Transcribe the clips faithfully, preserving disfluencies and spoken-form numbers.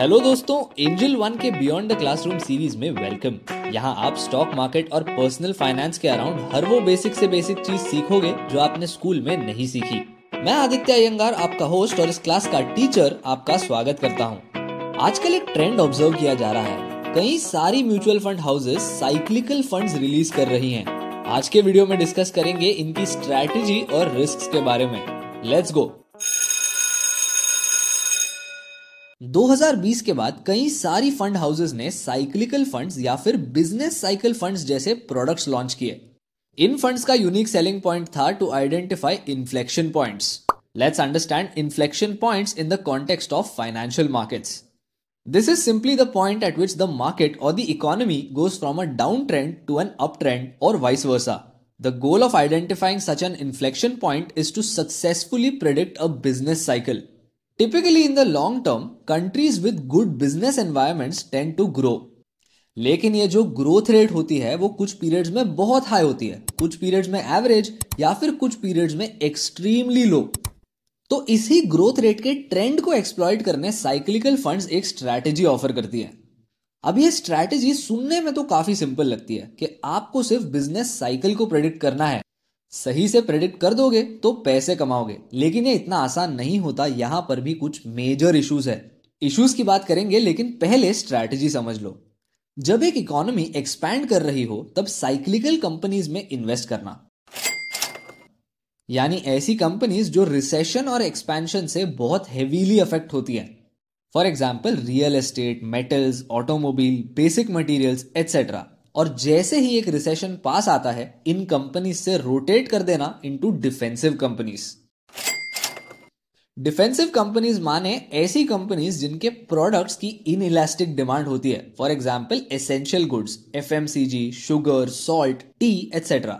Hello दोस्तों, Angel One के beyond the classroom series में वेलकम। यहाँ आप स्टॉक मार्केट और पर्सनल फाइनेंस के अराउंड हर वो बेसिक से बेसिक चीज सीखोगे जो आपने स्कूल में नहीं सीखी। मैं आदित्य यंगार, आपका होस्ट और इस क्लास का टीचर, आपका स्वागत करता हूँ। आजकल एक ट्रेंड ऑब्जर्व किया जा रहा है, कई सारी mutual fund houses cyclical funds release कर रही हैं। आज के वीडियो में डिस्कस करेंगे इनकी स्ट्रैटेजी और रिस्क्स के बारे में। Let's go. दो हज़ार बीस के बाद कई सारी फंड हाउसेस ने साइक्लिकल फंड्स या फिर बिजनेस साइकिल फंड्स जैसे प्रोडक्ट्स लॉन्च किए। इन फंड्स का यूनिक सेलिंग पॉइंट था to identify inflection points. Let's understand inflection points in the context of financial markets. This is simply the point at which the market और the economy goes from a down trend to an up trend or vice versa. The goal of identifying such an inflection point is to successfully predict a business cycle. Typically in the long term, countries with good business environments tend to grow. लेकिन ये जो growth rate होती है वो कुछ periods में बहुत high होती है, कुछ periods में average या फिर कुछ periods में extremely low. तो इसी growth rate के trend को exploit करने cyclical funds एक strategy offer करती है। अब ये strategy सुनने में तो काफी simple लगती है कि आपको सिर्फ business cycle को predict करना है। सही से प्रेडिक्ट कर दोगे तो पैसे कमाओगे, लेकिन ये इतना आसान नहीं होता। यहाँ पर भी कुछ मेजर इश्यूज है। इश्यूज की बात करेंगे, लेकिन पहले स्ट्रैटेजी समझ लो। जब एक इकोनॉमी एक्सपैंड कर रही हो तब साइक्लिकल कंपनीज में इन्वेस्ट करना, यानी ऐसी कंपनीज जो रिसेशन और एक्सपेंशन से बहुत हेवीली अफेक्ट होती है। For example real estate, metals, automobile, basic materials etcetera. और जैसे ही एक रिसेशन पास आता है, इन कंपनीज से रोटेट कर देना into defensive companies. Defensive companies माने ऐसी कंपनीज जिनके प्रोडक्ट्स की इनइलास्टिक डिमांड होती है। For example essential goods, F M C G, sugar, salt, tea etcetera.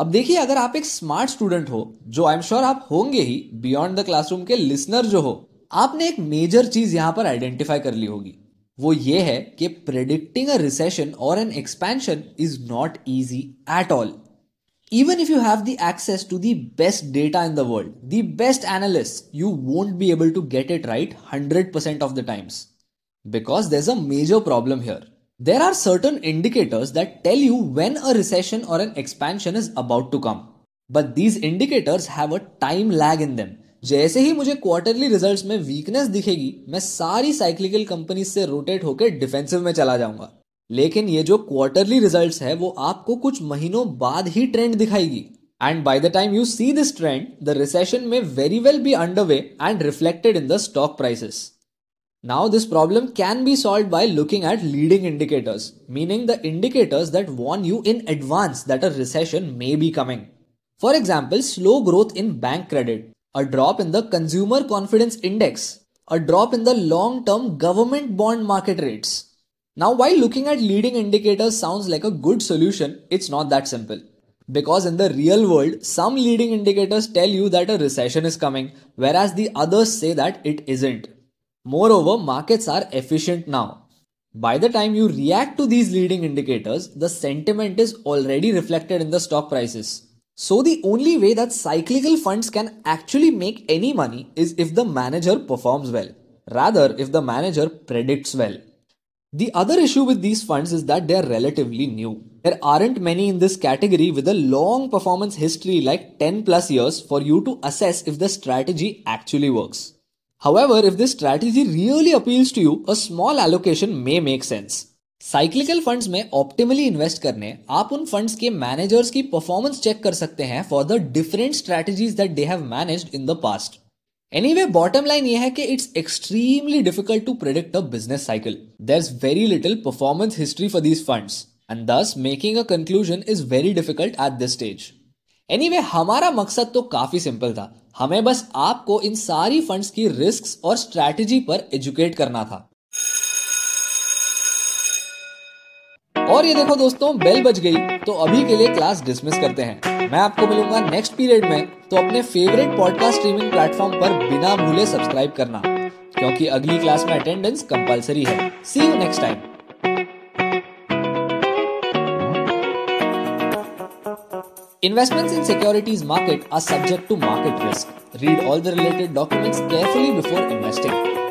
अब देखिए, अगर आप एक स्मार्ट स्टूडेंट हो, जो आई एम श्योर आप होंगे ही, बियॉन्ड द क्लासरूम के लिसनर जो हो, आपने एक मेजर चीज यहां पर आइडेंटिफाई कर ली होगी। वो ये है कि प्रेडिक्टिंग अ रिसेशन और an expansion is not easy at all. Even if you have the access to the best data in the world, the best analyst, you won't be able to get it right hundred percent of the times, because there is a major problem here. There are certain indicators that tell you when a recession और an expansion is about to come, but these indicators have a time lag in them. जैसे ही मुझे quarterly results में weakness दिखेगी, मैं सारी cyclical companies से rotate होकर डिफेंसिव में चला जाऊंगा। लेकिन ये जो क्वार्टरली रिजल्ट्स है वो आपको कुछ महीनों बाद ही ट्रेंड दिखाएगी, and by the time you see this trend, the recession may very well be underway and reflected in the stock prices. Now this problem can be solve by looking at leading indicators, meaning the indicators that warn you in advance that a recession may be coming. For example slow growth in bank credit, a drop in the consumer confidence index, a drop in the long-term government bond market rates. Now, while looking at leading indicators sounds like a good solution, it's not that simple. Because in the real world, some leading indicators tell you that a recession is coming, whereas the others say that it isn't. Moreover, markets are efficient now. By the time you react to these leading indicators, the sentiment is already reflected in the stock prices. So the only way that cyclical funds can actually make any money is if the manager performs well, rather if the manager predicts well. The other issue with these funds is that they are relatively new. There aren't many in this category with a long performance history like ten plus years for you to assess if the strategy actually works. However, if this strategy really appeals to you, a small allocation may make sense. Cyclical funds में optimally invest करने आप उन funds के managers की performance check कर सकते हैं for the different strategies that they have managed in the past. Anyway, bottom line ये है कि it's extremely difficult to predict a business cycle. There is very little performance history for these funds and thus making a conclusion is very difficult at this stage. Anyway, हमारा मकसद तो काफी simple था, हमें बस आपको इन सारी फंड्स की रिस्क और स्ट्रैटेजी पर एजुकेट करना था। और ये देखो दोस्तों, बेल बज गई, तो अभी के लिए क्लास डिसमिस करते हैं। मैं आपको मिलूंगा नेक्स्ट पीरियड में, तो अपने फेवरेट पॉडकास्ट स्ट्रीमिंग प्लेटफॉर्म पर बिना भूले सब्सक्राइब करना, क्योंकि अगली क्लास में अटेंडेंस कंपलसरी है। See you next time. Investments in securities market are subject to market risk. Read all the related documents carefully before investing.